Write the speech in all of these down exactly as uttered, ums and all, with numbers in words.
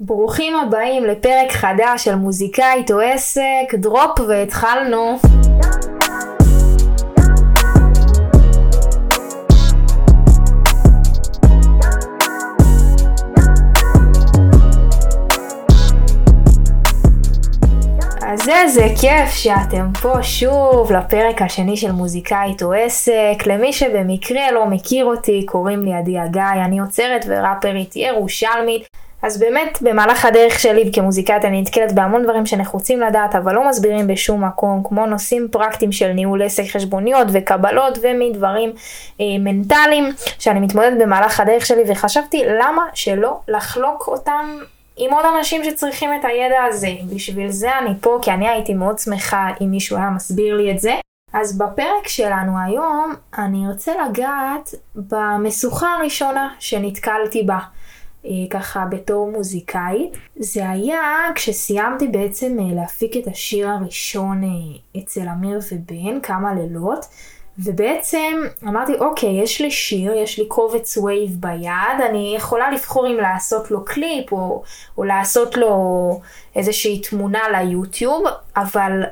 ברוכים הבאים לפרק חדש של מוזיקאית או עסק, דרופ והתחלנו. אז איזה כיף שאתם פה שוב לפרק השני של מוזיקאית או עסק. למי שבמקרה לא מכיר אותי, קוראים לי עדי אגאי, אני יוצרת וראפרית ירושלמית. אז באמת במהלך הדרך שלי כמוזיקאית אני נתקלת בהמון דברים שנחוצים לדעת אבל לא מסבירים בשום מקום, כמו נושאים פרקטיים של ניהול עסק, חשבוניות וקבלות ומדברים אה, מנטליים שאני מתמודדת במהלך הדרך שלי, וחשבתי למה שלא לחלוק אותם עם עוד אנשים שצריכים את הידע הזה. בשביל זה אני פה, כי אני הייתי מאוד שמחה אם מישהו היה מסביר לי את זה. אז בפרק שלנו היום אני ארצה לגעת במשוכה הראשונה שנתקלתי בה ככה בתור מוזיקאית. זה היה כשסיימתי בעצם להפיק את השיר הראשון אצל אמיר ובן, כמה לילות, ובעצם אמרתי אוקיי, יש לי שיר, יש לי קובץ ווייב ביד, אני יכולה לבחור אם לעשות לו קליפ או, או לעשות לו איזושהי תמונה ליוטיוב, אבל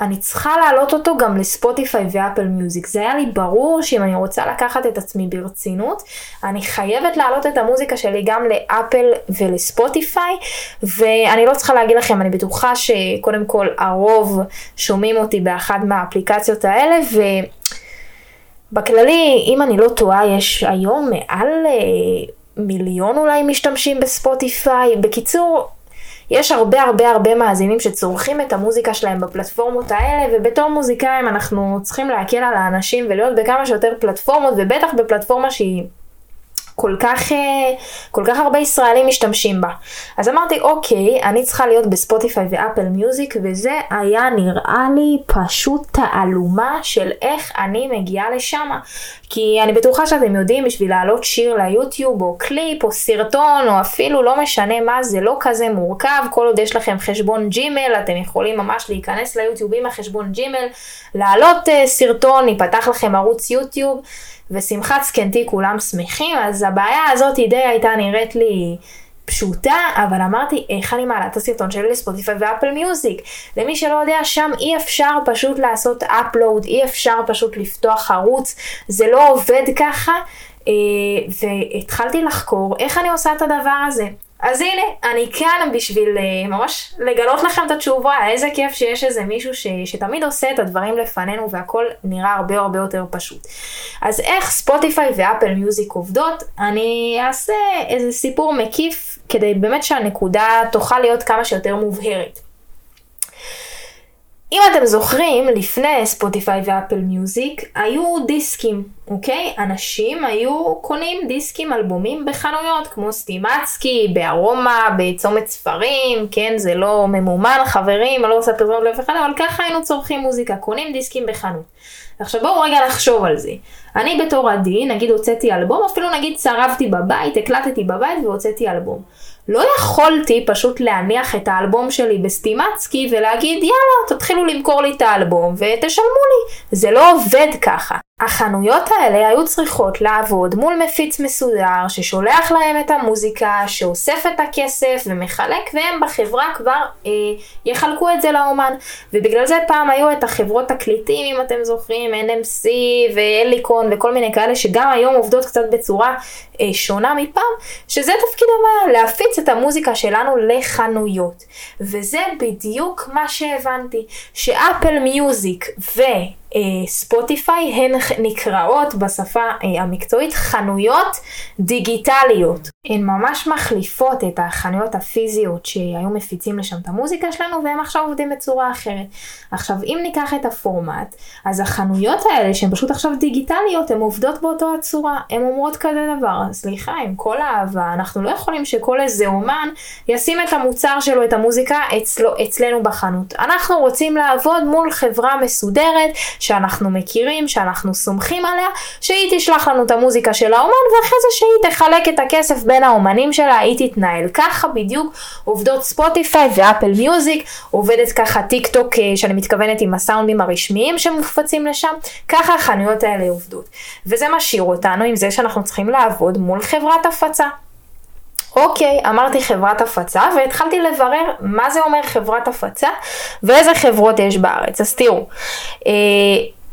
אני צריכה להעלות אותו גם לספוטיפיי ואפל מיוזיק. זה היה לי ברור שאם אני רוצה לקחת את עצמי ברצינות, אני חייבת להעלות את המוזיקה שלי גם לאפל ולספוטיפיי, ואני לא צריכה להגיד לכם, אני בטוחה שקודם כל הרוב שומעים אותי באחד מהאפליקציות האלה, ו... בכללי, אם אני לא טועה, יש היום מעל מיליון אולי משתמשים בספוטיפיי. בקיצור, יש הרבה הרבה הרבה מאזינים שצורכים את המוזיקה שלהם בפלטפורמות האלה, ובתור מוזיקאים אנחנו צריכים להקל על האנשים ולהיות בכמה שיותר פלטפורמות, ובטח בפלטפורמה שהיא כל כך, כל כך הרבה ישראלים משתמשים בה. אז אמרתי, אוקיי, אני צריכה להיות בספוטיפיי ואפל מיוזיק, וזה היה נראה לי פשוט תעלומה של איך אני מגיעה לשם. כי אני בטוחה שאתם יודעים, בשביל להעלות שיר ליוטיוב, או קליפ, או סרטון, או אפילו לא משנה מה, זה לא כזה מורכב. כל עוד יש לכם חשבון ג'ימל, אתם יכולים ממש להיכנס ליוטיוב עם החשבון ג'ימל, להעלות סרטון, ייפתח לכם ערוץ יוטיוב, ושמחת סקנתי, כולם שמחים. אז הבעיה הזאת די הייתה נראית לי פשוטה, אבל אמרתי, איך אני מעלה את הסרטון שלי לספוטיפיי ואפל מיוזיק? למי שלא יודע, שם אי אפשר פשוט לעשות אפלואוד, אי אפשר פשוט לפתוח ערוץ, זה לא עובד ככה, והתחלתי לחקור איך אני עושה את הדבר הזה. אז הנה, אני כאן בשביל ממש לגלות לכם את התשובה. איזה כיף שיש איזה מישהו ש, שתמיד עושה את הדברים לפנינו והכל נראה הרבה הרבה יותר פשוט. אז איך ספוטיפיי ואפל מיוזיק עובדות? אני אעשה איזה סיפור מקיף כדי באמת שהנקודה תוכל להיות כמה שיותר מובהרת. אם אתם זוכרים, לפני ספוטיפיי ואפל מיוזיק, היו דיסקים, אוקיי? אנשים היו קונים דיסקים, אלבומים בחנויות, כמו סטימצקי, בארומה, בצומת ספרים, כן? זה לא ממומן, חברים, אני לא עושה פרסומת לאף אחד, אבל ככה היינו צורכים מוזיקה, קונים דיסקים בחנות. עכשיו בואו רגע לחשוב על זה. אני בתור עדי, נגיד, הוצאתי אלבום, אפילו נגיד שרבתי בבית, הקלטתי בבית והוצאתי אלבום. לא יכולתי פשוט להניח את האלבום שלי בסטימצקי ולהגיד יאללה, תתחילו למכור לי את האלבום ותשלמו לי. זה לא עובד ככה. החנויות האלה היו צריכות לעבוד מול מפיץ מסודר ששולח להם את המוזיקה, שאוסף את הכסף ומחלק, והם בחברה כבר אה, יחלקו את זה לאומן. ובגלל זה פעם היו את החברות תקליטים, אם אתם זוכרים, אן אם סי ואליקון וכל מיני כאלה, שגם היום עובדות קצת בצורה אה, שונה מפעם, שזה תפקיד המאה, להפיץ את המוזיקה שלנו לחנויות. וזה בדיוק מה שהבנתי, שאפל מיוזיק ו... ספוטיפיי הן נקראות בשפה המקצועית חנויות דיגיטליות. הן ממש מחליפות את החנויות הפיזיות שהיו מפיצים לשם את המוזיקה שלנו, והם עכשיו עובדים בצורה אחרת. עכשיו אם ניקח את הפורמט, אז החנויות האלה שהן פשוט עכשיו דיגיטליות, הן עובדות באותו הצורה. הן אומרות כזה דבר, סליחה, עם כל אהבה, אנחנו לא יכולים שכל איזה אומן ישים את המוצר שלו, את המוזיקה אצלו, אצלנו בחנות. אנחנו רוצים לעבוד מול חברה מסודרת שאנחנו מכירים, שאנחנו סומכים עליה, שהיא תשלח לנו את המוזיקה של האומן, ואחרי זה שהיא תחלק את הכסף בין האומנים שלה, היא תתנהל. ככה בדיוק עובדות ספוטיפיי ואפל מיוזיק, עובדת ככה טיק טוק, שאני מתכוונת עם הסאונדים הרשמיים שמופצים לשם, ככה החנויות האלה עובדות. וזה משאיר אותנו עם זה שאנחנו צריכים לעבוד מול חברת הפצה. אוקיי, אמרתי חברת הפצה, והתחלתי לברר מה זה אומר חברת הפצה, ואיזה חברות יש בארץ. אז תראו,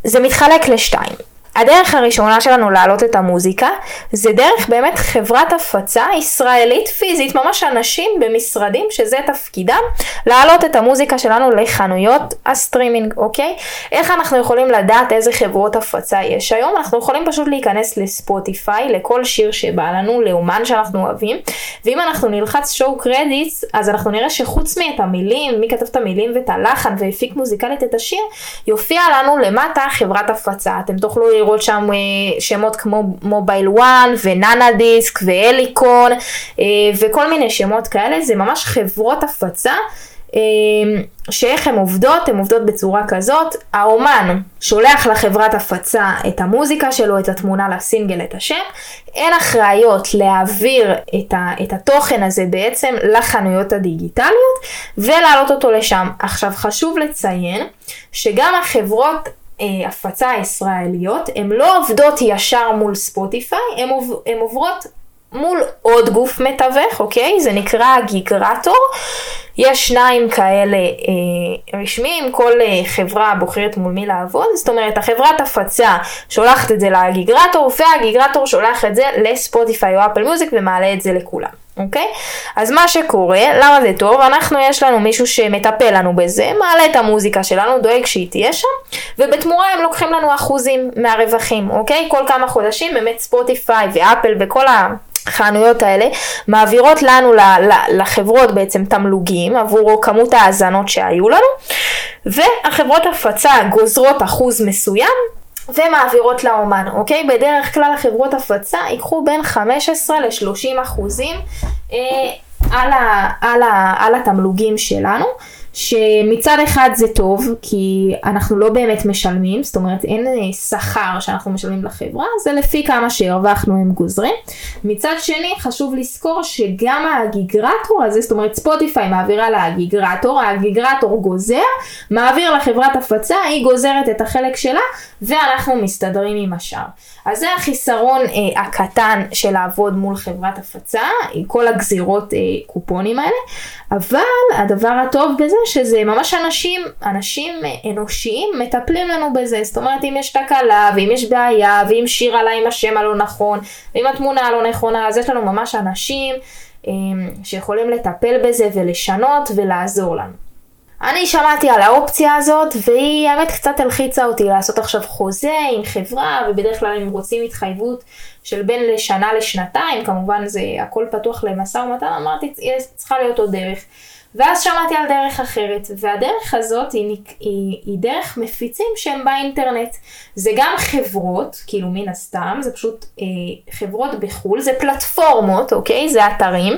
זה מתחלק לשתיים. הדרך הראשונה שלנו להעלות את המוזיקה, זה דרך באמת חברת הפצה ישראלית פיזית, ממש אנשים במשרדים שזה תפקידם, להעלות את המוזיקה שלנו לחנויות הסטרימינג, אוקיי? איך אנחנו יכולים לדעת איזה חברות הפצה יש היום? אנחנו יכולים פשוט להיכנס לספוטיפיי, לכל שיר שבא לנו, לאומן שאנחנו אוהבים, ואם אנחנו נלחץ שואו קרדיטס, אז אנחנו נראה שחוץ מאת המילים, מי כתב את המילים ואת הלחן והפיק מוזיקלית את השיר, יופיע לנו למטה חברת הפצה. אתם תוכלו לראות שם שמות כמו מובייל וואן וננה דיסק ואליקון וכל מיני שמות כאלה. זה ממש חברות הפצה שאיך הן עובדות, הן עובדות בצורה כזאת, האומן שולח לחברת הפצה את המוזיקה שלו, את התמונה לסינגל, את השם, אין אחראיות להעביר את, ה, את התוכן הזה בעצם לחנויות הדיגיטליות ולהעלות אותו לשם. עכשיו חשוב לציין שגם החברות הפצה הישראליות, הן לא עובדות ישר מול ספוטיפיי, הן עוב, עוברות מול עוד גוף מתווך, אוקיי? זה נקרא גיגרטור, יש שניים כאלה אה, רשמיים, כל אה, חברה בוחרת מול מי לעבוד, זאת אומרת, החברת הפצה שולחת את זה לגיגרטור, והגיגרטור שולח את זה לספוטיפיי או אפל מיוזיק, ומעלה את זה לכולם. אוקיי? אז מה שקורה, למה זה טוב? אנחנו, יש לנו מישהו שמטפל לנו בזה, מעלה את המוזיקה שלנו, דואג שהיא תהיה שם, ובתמורה הם לוקחים לנו אחוזים מהרווחים, אוקיי? כל כמה חודשים, באמת ספוטיפיי ואפל וכל החנויות האלה, מעבירות לנו לחברות בעצם תמלוגים, עבור כמות האזנות שהיו לנו, והחברות הפצה גוזרות אחוז מסוים, ומעבירות לאומן, אוקיי? בדרך כלל החברות הפצה ייקחו בין חמש עשרה עד שלושים אחוזים אה, על, ה, על, ה, על התמלוגים שלנו, שמצד אחד זה טוב, כי אנחנו לא באמת משלמים, זאת אומרת אין שכר שאנחנו משלמים לחברה, זה לפי כמה שהרווחנו הם גוזרים. מצד שני חשוב לזכור שגם הגיגרטור הזה, זאת אומרת ספוטיפיי מעבירה להגיגרטור, הגיגרטור גוזר, מעביר לחברת הפצה, היא גוזרת את החלק שלה, ואנחנו מסתדרים עם השאר. אז זה החיסרון אה, הקטן של לעבוד מול חברת הפצה, כל הגזירות אה, קופונים האלה, אבל הדבר הטוב בזה שזה ממש אנשים, אנשים אנושיים מטפלים לנו בזה, זאת אומרת אם יש תקלה ואם יש בעיה ואם שיר עלה עם השם הלא נכון ואם התמונה הלא נכונה, אז יש לנו ממש אנשים אה, שיכולים לטפל בזה ולשנות ולעזור לנו. אני שמעתי על האופציה הזאת, והיא האמת קצת הלחיצה אותי לעשות עכשיו חוזה עם חברה, ובדרך כלל הם רוצים התחייבות של בין לשנה לשנתיים, כמובן זה הכל פתוח למשא ומתן, אמרתי, צריכה להיות עוד דרך. ואז שמעתי על דרך אחרת, והדרך הזאת היא, היא, היא דרך מפיצים שהם באינטרנט. זה גם חברות, כאילו מן הסתם, זה פשוט אה, חברות בחול, זה פלטפורמות, אוקיי? זה אתרים,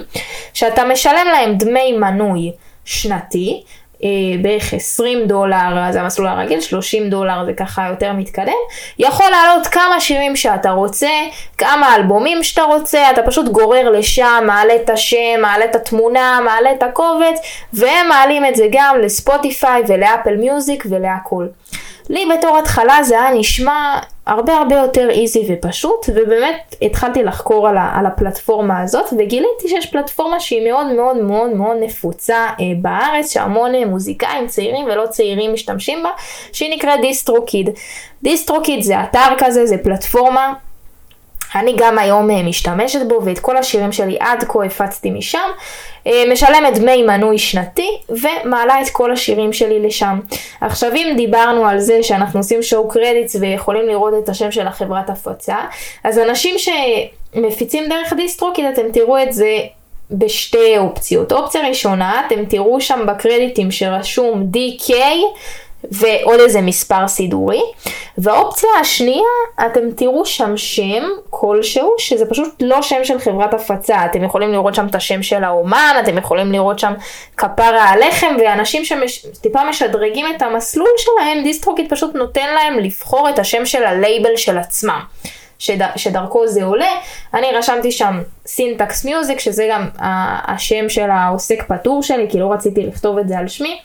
שאתה משלם להם דמי מנוי שנתי, בערך עשרים דולר, זה המסלול הרגיל, שלושים דולר זה ככה יותר מתקדם, יכול לעלות כמה שירים שאתה רוצה, כמה אלבומים שאתה רוצה, אתה פשוט גורר לשם, מעלה את השם, מעלה את התמונה, מעלה את הקובץ, והם מעלים את זה גם לספוטיפיי ולאפל מיוזיק ולהכל. לי בתור התחלה זה היה נשמע הרבה הרבה יותר איזי ופשוט, ובאמת התחלתי לחקור על, ה- על הפלטפורמה הזאת, וגיליתי שיש פלטפורמה שהיא מאוד מאוד מאוד מאוד נפוצה אה, בארץ, שהמון אה, מוזיקאים צעירים ולא צעירים משתמשים בה, שהיא נקראת דיסטרוקיד. דיסטרוקיד זה אתר כזה, זה פלטפורמה, אני גם היום אה, משתמשת בו, ואת כל השירים שלי עד כה הפצתי משם, משלמת דמי מנוי שנתי ומעלה את כל השירים שלי לשם. עכשיו אם דיברנו על זה שאנחנו עושים שואו קרדיטס ויכולים לראות את השם של החברת הפצה, אז אנשים שמפיצים דרך דיסטרוקיד אתם תראו את זה בשתי אופציות. אופציה ראשונה, אתם תראו שם בקרדיטים שרשום די קיי ועוד איזה מספר סידורי, והאופציה השנייה אתם תראו שם שם כלשהו שזה פשוט לא שם של חברת הפצה, אתם יכולים לראות שם את השם של האומן, אתם יכולים לראות שם כפרה עליכם, ואנשים שטיפה משדרגים את המסלול שלהם, דיסטרוקיד פשוט נותן להם לבחור את השם של הלייבל של עצמם שדרכו זה עולה. אני רשמתי שם סינטקס מיוזיק, שזה גם השם של העוסק פטור שלי, כי לא רציתי לכתוב את זה על שמי,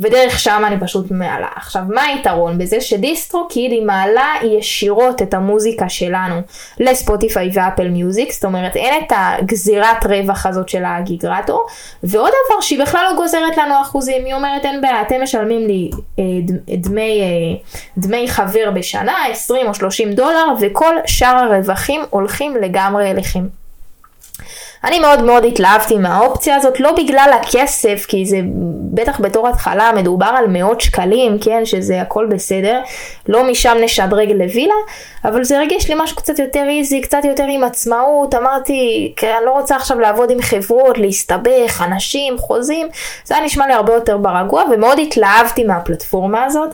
ודרך שם אני פשוט מעלה. עכשיו, מה היתרון בזה? שדיסטרוקיד היא מעלה ישירות את המוזיקה שלנו לספוטיפיי ואפל מיוזיק, זאת אומרת, אין את הגזירת רווח הזאת של הגיגרטור, ועוד דבר שהיא בכלל לא גוזרת לנו אחוזים, היא אומרת, אין בעיה, אתם משלמים לי אה, דמי, אה, דמי חבר בשנה, עשרים או שלושים דולר, וכל שאר הרווחים הולכים לגמרי אליכם. אני מאוד מאוד התלהבתי מהאופציה הזאת, לא בגלל הכסף, כי זה בטח בתור התחלה מדובר על מאות שקלים, כן, שזה הכל בסדר, לא משם נשדרג לווילה, אבל זה רגיש לי משהו קצת יותר איזי, קצת יותר עם עצמאות, אמרתי, כי אני לא רוצה עכשיו לעבוד עם חברות, להסתבך, אנשים, חוזים, זה היה נשמע לי הרבה יותר ברגוע, ומאוד התלהבתי מהפלטפורמה הזאת,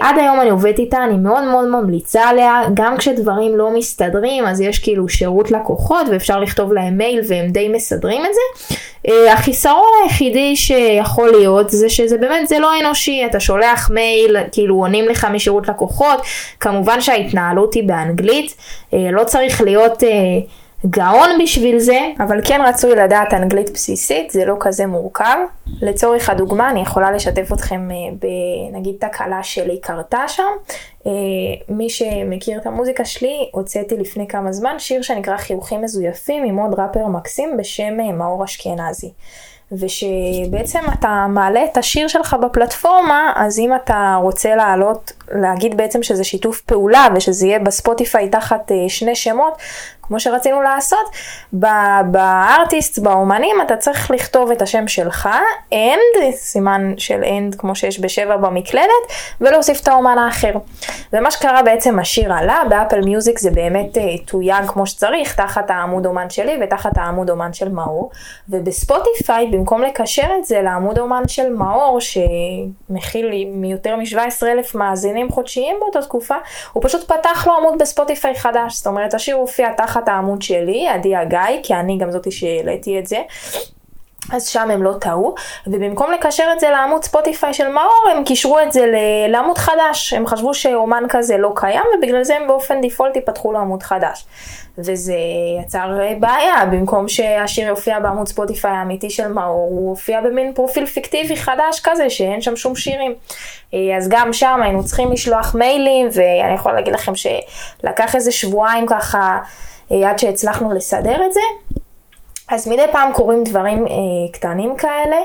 עד היום אני עובדת איתה, אני מאוד מאוד ממליצה עליה, גם כשדברים לא מסתדרים, אז יש כאילו שירות לקוחות, ואפשר לכתוב להם מייל, והם די מסדרים את זה. החיסרון היחידי שיכול להיות זה שזה באמת, זה לא אנושי, אתה שולח מייל, כאילו עונים לך משירות לקוחות, כמובן שההתנהלות היא באנגלית, לא צריך להיות גאון בשביל זה, אבל כן רצוי לדעת אנגלית בסיסית, זה לא כזה מורכב. לצורך הדוגמה, אני יכולה לשתף אתכם בנגיד תקלה שלי קרתה שם, מי שמכיר את המוזיקה שלי, הוצאתי לפני כמה זמן שיר שנקרא חיוכים מזויפים עם עוד ראפר מקסים בשם מאור אשכנזי. ושבעצם אתה מעלה את השיר שלך בפלטפורמה, אז אם אתה רוצה לעלות, להגיד בעצם שזה שיתוף פעולה, ושזה יהיה בספוטיפיי תחת שני שמות, כמו שרצינו לעשות, בארטיסט, באומנים, אתה צריך לכתוב את השם שלך, end, סימן של end כמו שיש בשבע במקלדת, ולהוסיף את האומן האחר. ומה שקרה בעצם השיר עלה, באפל מיוזיק זה באמת תויג כמו שצריך, תחת העמוד אומן שלי ותחת העמוד אומן של מאור, ובספוטיפיי במקום לקשר את זה לעמוד אומן של מאור, שמכיל מיותר מ-שבעה עשר אלף מאזינים חודשיים באותה תקופה, הוא פשוט פתח לו עמוד בספוטיפיי חדש, זאת אומרת השיר הופיע תחת העמוד שלי, עדי אגאי, כי אני גם זאתי שהעליתי את זה, אז שם הם לא טעו, ובמקום לקשר את זה לעמוד ספוטיפיי של מאור, הם קישרו את זה לעמוד חדש, הם חשבו שאומן כזה לא קיים, ובגלל זה הם באופן דיפולטי פתחו לעמוד חדש. וזה יצר בעיה, במקום שהשיר יופיע בעמוד ספוטיפיי האמיתי של מאור, הוא הופיע במין פרופיל פיקטיבי חדש כזה, שאין שם שום שירים. אז גם שם היינו צריכים לשלוח מיילים, ואני יכולה להגיד לכם שלקח איזה שבועיים ככה, עד שהצלחנו לסדר את זה. אז מדי פעם קוראים דברים אה, קטנים כאלה,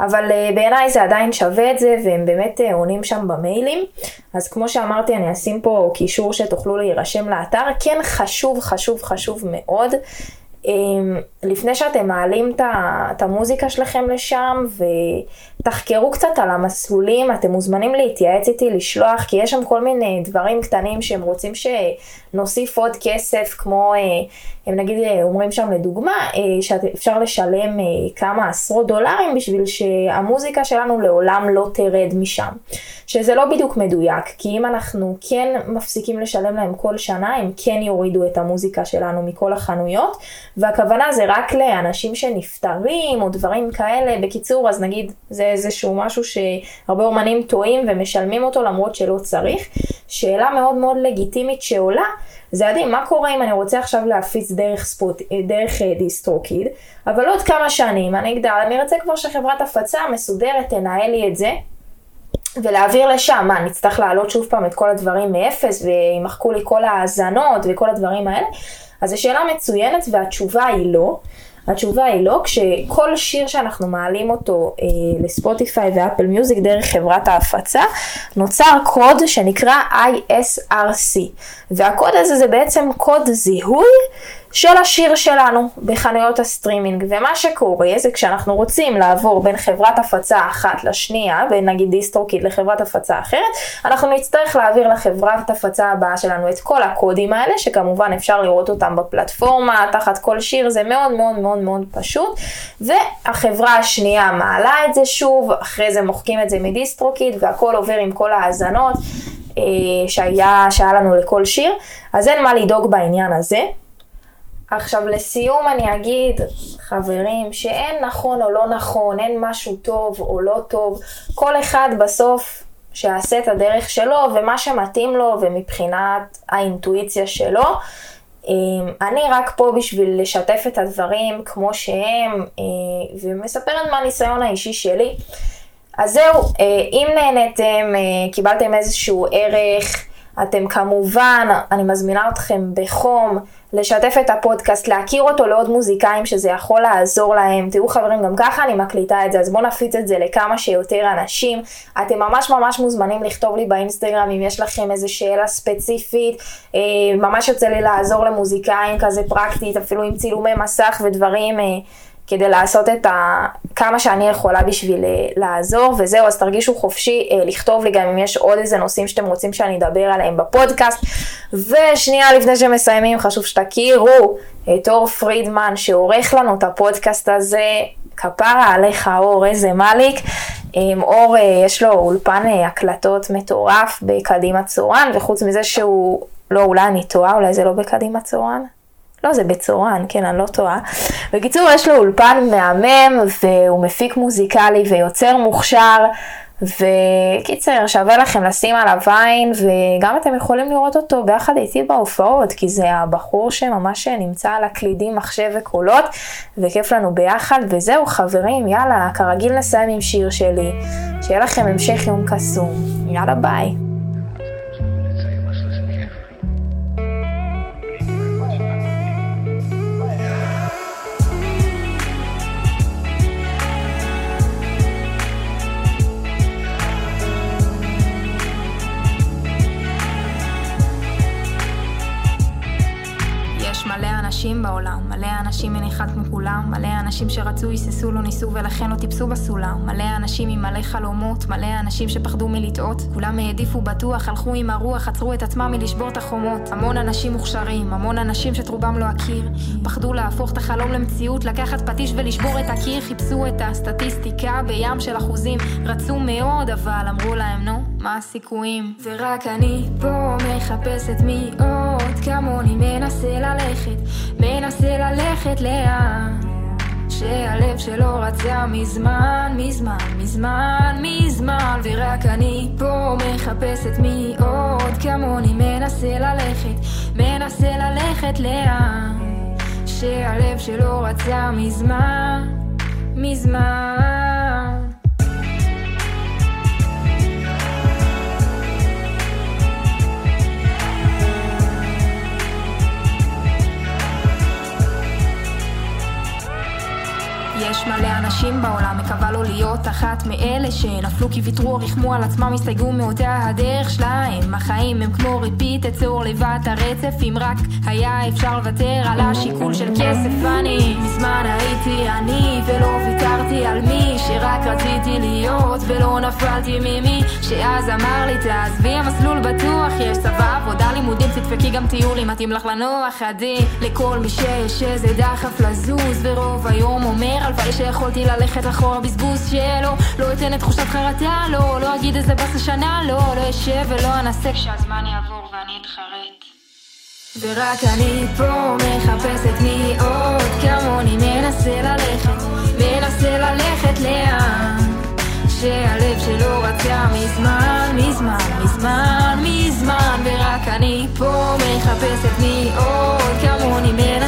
אבל אה, בעיניי זה עדיין שווה את זה, והם באמת אה, עונים שם במיילים. אז כמו שאמרתי, אני אשים פה קישור שתוכלו להירשם לאתר. כן חשוב, חשוב, חשוב מאוד. אה, לפני שאתם מעלים את המוזיקה שלכם לשם, ותחקרו קצת על המסלולים, אתם מוזמנים להתייעץ איתי, לשלוח, כי יש שם כל מיני דברים קטנים שהם רוצים שנוסיף עוד כסף, כמו... אה, הם נגיד אומרים שם לדוגמה שאפשר לשלם כמה עשרות דולרים בשביל שהמוזיקה שלנו לעולם לא תרד משם. שזה לא בדיוק מדויק, כי אם אנחנו כן מפסיקים לשלם להם כל שנה, הם כן יורידו את המוזיקה שלנו מכל החנויות, והכוונה זה רק לאנשים שנפטרים או דברים כאלה. בקיצור, אז נגיד זה איזשהו משהו שהרבה אומנים טועים ומשלמים אותו למרות שלא צריך. שאלה מאוד מאוד לגיטימית שעולה, זה עדיין, מה קורה אם אני רוצה עכשיו להפיץ דרך ספוט, דרך דיסטרוקיד, אבל עוד כמה שנים, אני אגדל, אני רוצה כבר שחברת הפצה מסודרת תנהל לי את זה, ולהעביר לשם, מה, נצטרך לעלות שוב פעם את כל הדברים מאפס, וימחקו לי כל ההזנות וכל הדברים האלה, אז זו שאלה מצוינת, והתשובה היא לא, התשובה היא לא, כשכל שיר שאנחנו מעלים אותו אה, לספוטיפיי ואפל מיוזיק דרך חברת ההפצה, נוצר קוד שנקרא איי אס אר סי, והקוד הזה זה בעצם קוד זיהוי של השיר שלנו בחנויות הסטרימינג, ומה שקורה זה כשאנחנו רוצים לעבור בין חברת הפצה אחת לשנייה, בין נגיד דיסטרוקיד לחברת הפצה אחרת, אנחנו נצטרך להעביר לחברת הפצה הבאה שלנו את כל הקודים האלה, שכמובן אפשר לראות אותם בפלטפורמה, תחת כל שיר, זה מאוד מאוד מאוד מאוד פשוט, והחברה השנייה מעלה את זה שוב, אחרי זה מוחקים את זה מדיסטרוקיד, והכל עובר עם כל ההאזנות שהיה, שהיה לנו לכל שיר, אז אין מה לדאוג בעניין הזה. עכשיו לסיום אני אגיד, חברים, שאין נכון או לא נכון, אין משהו טוב או לא טוב, כל אחד בסוף שעשה את הדרך שלו ומה שמתאים לו ומבחינת האינטואיציה שלו, אני רק פה בשביל לשתף את הדברים כמו שהם ומספרת מהניסיון האישי שלי. אז זהו, אם נהנתם, קיבלתם איזשהו ערך, אתם כמובן, אני מזמינה אתכם בחום לשתף את הפודקאסט, להכיר אותו לעוד מוזיקאים שזה יכול לעזור להם. תראו חברים, גם ככה אני מקליטה את זה, אז בואו נפיץ את זה לכמה שיותר אנשים. אתם ממש ממש מוזמנים לכתוב לי באינסטגרם אם יש לכם איזו שאלה ספציפית, ממש יוצא לי לעזור למוזיקאים כזה פרקטית, אפילו עם צילומי מסך ודברים, כדי לעשות את ה... כמה שאני יכולה בשביל לעזור, וזהו, אז תרגישו חופשי לכתוב לי גם אם יש עוד איזה נושאים שאתם רוצים שאני אדבר עליהם בפודקאסט. ושנייה לפני שמסיימים, חשוב שתכירו את אור פרידמן שעורך לנו את הפודקאסט הזה, כפרה עליך אור, איזה מליק. אור יש לו אולפן הקלטות מטורף בקדימה צורן, וחוץ מזה שהוא, לא, אולי אני טועה, אולי זה לא בקדימה צורן? לא, זה בצורן, כן, אני לא טועה. בקיצור, יש לו אולפן מהמם, והוא מפיק מוזיקלי ויוצר מוכשר, וקיצר, שווה לכם לשים עליו עין, וגם אתם יכולים לראות אותו ביחד איתי בהופעות, כי זה הבחור שממש נמצא על הקלידים, מחשב וקולות, וכיף לנו ביחד, וזהו חברים, יאללה, כרגיל נסיים עם שיר שלי, שיהיה לכם המשך יום קסום, יאללה ביי. בעולם, מלא האנשים מניחת מכולם, מלא האנשים שרצו יססו לא ניסו ולכן לא טיפסו בסולם, מלא האנשים עם מלא חלומות, מלא האנשים שפחדו מלטעות, כולם העדיפו בטוח, הלכו עם הרוח, עצרו את עצמם מלשבור את החומות, המון אנשים מוכשרים, המון אנשים שתרובם לא הכיר, פחדו להפוך את החלום למציאות, לקחת פטיש ולשבור את הקיר, חיפשו את הסטטיסטיקה בים של אחוזים, רצו מאוד אבל אמרו להם נו, מה הסיכויים? ורק אני פה מחפשת מי עוד כמוני מנסה ללכת מנסה ללכת לאן שהלב שלו רצה מזמן, מזמן, מזמן, מזמן ורק אני פה מחפשת מי עוד כמוני מנסה ללכת, מנסה ללכת לאן שהלב שלו רצה מזמן, מזמן יש מלא אנשים בעולם, מקווה לא להיות אחת מאלה שנפלו כי ויתרו או רחמו על עצמם, הסתייגו מאותה הדרך שלהם. החיים הם כמו ריפיט, עצור לבד הרצף, אם רק היה אפשר לוותר על השיקול של כסף. אני מזמן הייתי אני ולא ויתרתי על מי שרק רציתי להיות ולא נפלתי ממי שאז אמר לי תעזבי המסלול בטוח, יש צבא, עבודה, לימודים, תדפקי גם טיולים, מתאים לך לנוח עדי. לכל מי שיש איזה דחף לזוז ורוב היום אומר על פעי שיכולתי ללכת לחור הבזבוז שלו, לא אתן את תחושת חרטה, לא, לא אגיד איזה בס השנה, לא, לא אשב ולא אנסה כשהזמן יעבור ואני אתחרט ורק אני פה מחפשת מי עוד כמוני מנסה ללכת, מנסה ללכת לאן שהלב שלו רצה מזמן, מזמן, מזמן, מזמן ורק אני פה מחפשת מי עוד כמוני מנסה